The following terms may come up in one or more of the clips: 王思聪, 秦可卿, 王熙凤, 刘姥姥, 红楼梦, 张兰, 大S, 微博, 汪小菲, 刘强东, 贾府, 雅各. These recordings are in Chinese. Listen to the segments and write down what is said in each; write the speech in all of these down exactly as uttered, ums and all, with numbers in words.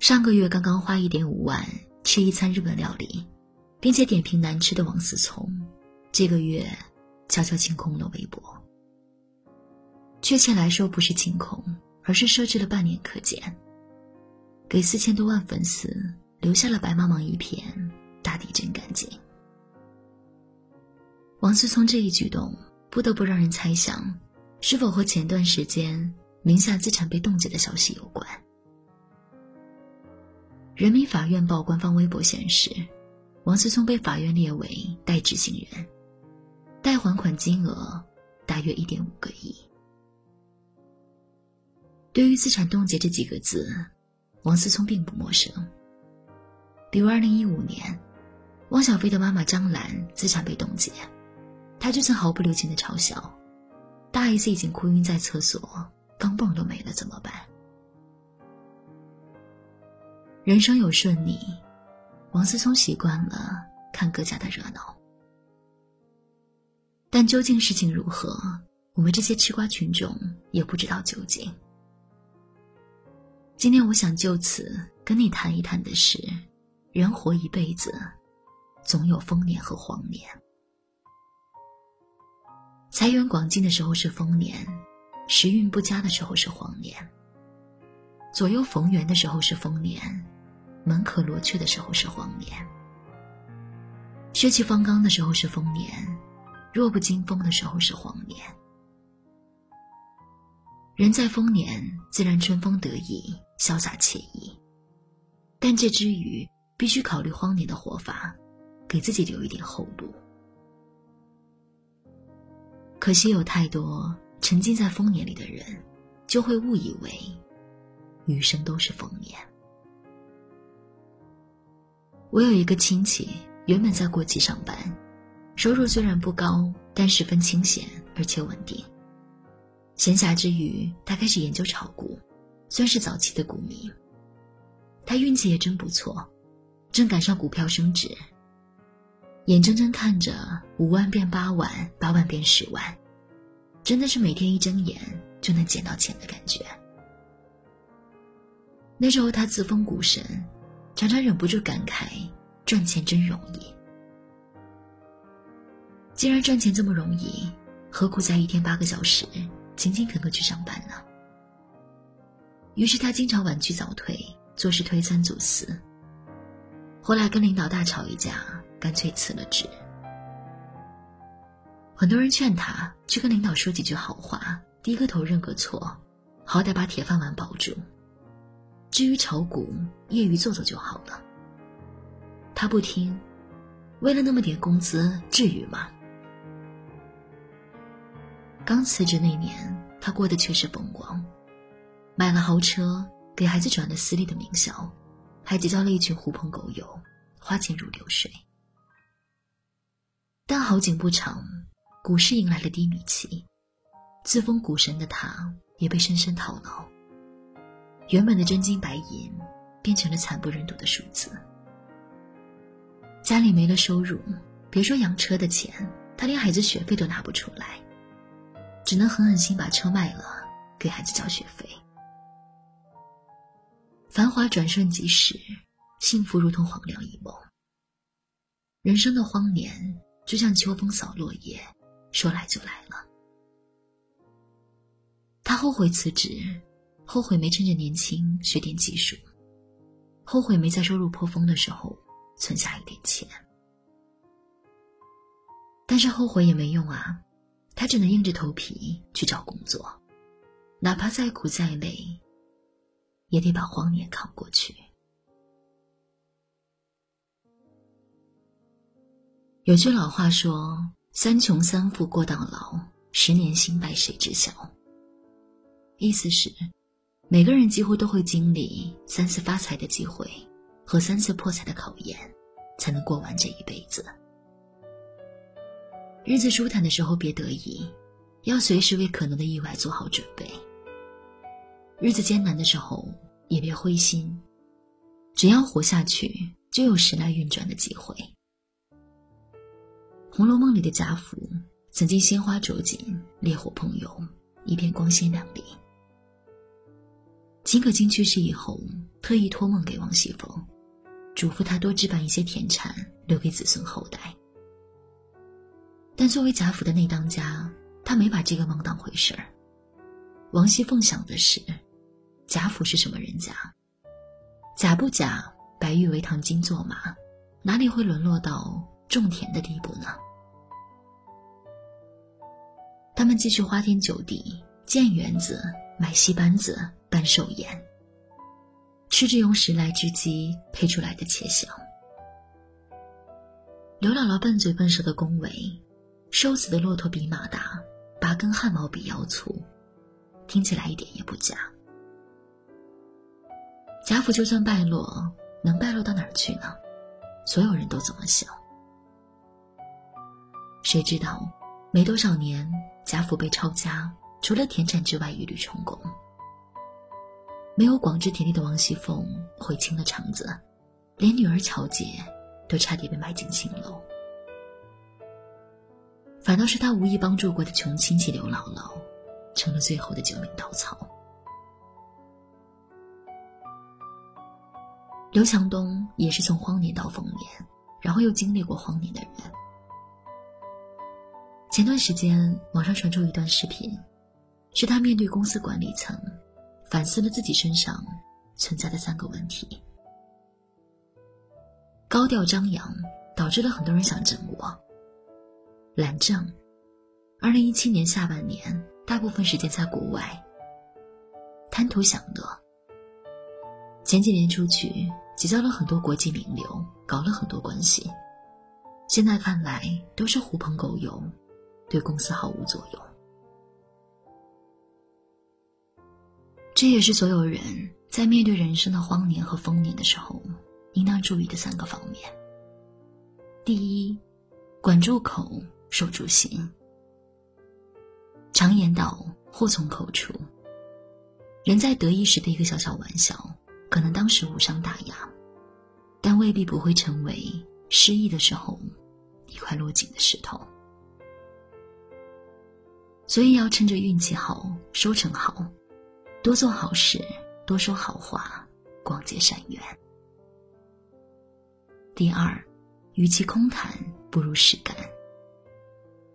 上个月刚刚花一点五万吃一餐日本料理，并且点评难吃的王思聪，这个月悄悄清空了微博。确切来说不是清空，而是设置了半年可见，给四千多万粉丝留下了白茫茫一片，大地真干净。王思聪这一举动不得不让人猜想，是否和前段时间名下资产被冻结的消息有关。人民法院报官方微博显示，王思聪被法院列为代执行人，代还款金额大约 一点五个亿。对于资产冻结这几个字，王思聪并不陌生。比如二零一五年，汪小菲的妈妈张兰资产被冻结，他就曾毫不留情地嘲笑大 S 已经哭晕在厕所，钢镚都没了怎么办。人生有顺逆，王思聪习惯了看各家的热闹，但究竟事情如何，我们这些吃瓜群众也不知道究竟。今天我想就此跟你谈一谈的是，人活一辈子，总有丰年和荒年。财源广进的时候是丰年，时运不佳的时候是荒年，左右逢源的时候是丰年，门可罗雀的时候是荒年，血气方刚的时候是丰年，弱不禁风的时候是荒年。人在丰年自然春风得意，潇洒惬意，但这之余必须考虑荒年的活法，给自己留一点后路。可惜有太多沉浸在丰年里的人，就会误以为余生都是丰年。我有一个亲戚，原本在国企上班，收入虽然不高，但十分清闲而且稳定。闲暇之余，他开始研究炒股，算是早期的股民。他运气也真不错，正赶上股票升值，眼睁睁看着五万变八万，八万变十万，真的是每天一睁眼就能捡到钱的感觉。那时候他自封股神，常常忍不住感慨，赚钱真容易。既然赚钱这么容易，何苦在一天八个小时勤勤恳恳去上班呢？于是他经常晚去早退，做事推三阻四，后来跟领导大吵一架，干脆辞了职。很多人劝他去跟领导说几句好话，低个头认个错，好歹把铁饭碗保住，至于炒股，业余做做就好了。他不听，为了那么点工资，至于吗？刚辞职那年，他过得确实风光，买了豪车，给孩子转了私立的名校，还结交了一群狐朋狗友，花钱如流水。但好景不长，股市迎来了低迷期，自封股神的他也被深深套牢。原本的真金白银变成了惨不忍睹的数字，家里没了收入，别说养车的钱，他连孩子学费都拿不出来，只能狠狠心把车卖了，给孩子交学费。繁华转瞬即逝，幸福如同黄粱一梦。人生的荒年就像秋风扫落叶，说来就来了。他后悔辞职，后悔没趁着年轻学点技术，后悔没在收入颇丰的时候存下一点钱。但是后悔也没用啊，他只能硬着头皮去找工作，哪怕再苦再累，也得把荒年扛过去。有句老话说，三穷三富过到老，十年兴败谁知晓。意思是每个人几乎都会经历三次发财的机会和三次破财的考验，才能过完这一辈子。日子舒坦的时候别得意，要随时为可能的意外做好准备。日子艰难的时候也别灰心，只要活下去，就有时来运转的机会。《红楼梦》里的贾府曾经鲜花着锦，烈火烹油，一片光鲜亮丽。秦可卿去世以后，特意托梦给王熙凤，嘱咐她多置办一些田产留给子孙后代。但作为贾府的内当家，他没把这个梦当回事儿。王熙凤想的是，贾府是什么人家？贾不贾，白玉为堂金作马，哪里会沦落到种田的地步呢？他们继续花天酒地，建园子，买戏班子，办寿宴，吃着用时来之机配出来的茄香。刘姥姥笨嘴笨舌的恭维，瘦死的骆驼比马大，拔根汗毛比腰粗，听起来一点也不假。贾府就算败落，能败落到哪儿去呢？所有人都这么想。谁知道没多少年，贾府被抄家，除了田产之外一律充公。没有广置田地的王熙凤悔青了肠子，连女儿巧姐都差点被买进青楼。反倒是她无意帮助过的穷亲戚刘姥姥，成了最后的救命稻草。刘强东也是从荒年到丰年，然后又经历过荒年的人。前段时间网上传出一段视频，是他面对公司管理层，反思了自己身上存在的三个问题。高调张扬导致了很多人想整我，懒政二零一七年下半年大部分时间在国外，贪图享乐，前几年出去结交了很多国际名流，搞了很多关系，现在看来都是狐朋狗友，对公司毫无作用。这也是所有人在面对人生的荒年和丰年的时候应当注意的三个方面。第一，管住口，守住心。常言道，祸从口出。人在得意时的一个小小玩笑，可能当时无伤大雅，但未必不会成为失意的时候一块落井的石头。所以要趁着运气好，收成好，多做好事，多说好话，广结善缘。第二，与其空谈，不如实干。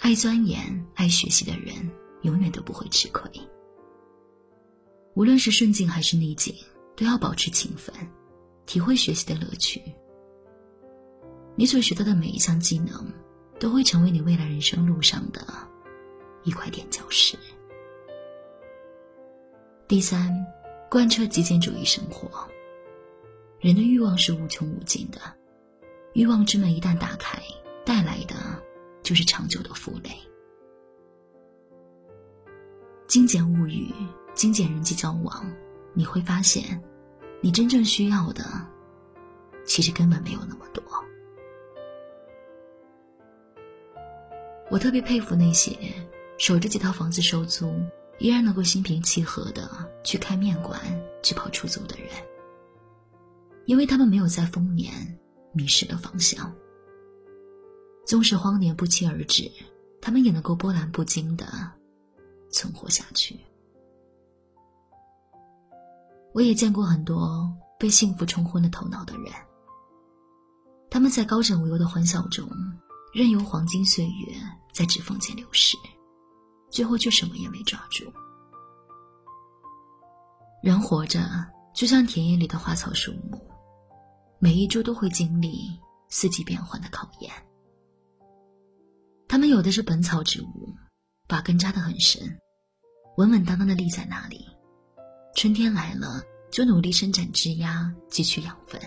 爱钻研、爱学习的人，永远都不会吃亏。无论是顺境还是逆境，都要保持勤奋，体会学习的乐趣。你所学到的每一项技能，都会成为你未来人生路上的一块垫脚石。第三，贯彻极简主义生活。人的欲望是无穷无尽的，欲望之门一旦打开，带来的就是长久的负累。精简物语，精简人际交往，你会发现，你真正需要的，其实根本没有那么多。我特别佩服那些守着几套房子收租，依然能够心平气和的去开面馆，去跑出租的人，因为他们没有在丰年迷失了方向。纵使荒年不期而至，他们也能够波澜不惊的存活下去。我也见过很多被幸福冲昏了头脑的人，他们在高枕无忧的欢笑中，任由黄金岁月在指缝间流逝，最后却什么也没抓住。人活着就像田野里的花草树木，每一株都会经历四季变换的考验。它们有的是本草植物，把根扎得很深，稳稳当当地立在那里，春天来了就努力伸展枝桠，汲取养分，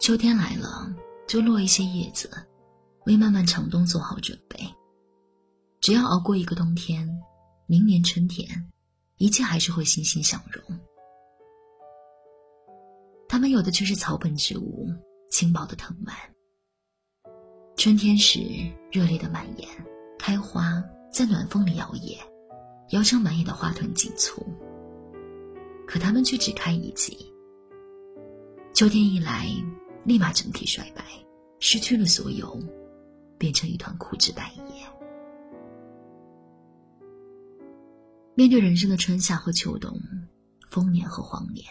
秋天来了就落一些叶子，为漫漫长冬做好准备。只要熬过一个冬天，明年春天，一切还是会欣欣向荣。它们有的却是草本植物，轻薄的藤蔓。春天时热烈的蔓延，开花，在暖风里摇曳，摇成满野的花团锦簇。可它们却只开一季。秋天一来，立马整体衰败，失去了所有，变成一团枯枝败叶。面对人生的春夏和秋冬，丰年和荒年，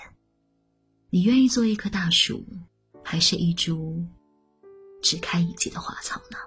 你愿意做一棵大树，还是一株只开一季的花草呢？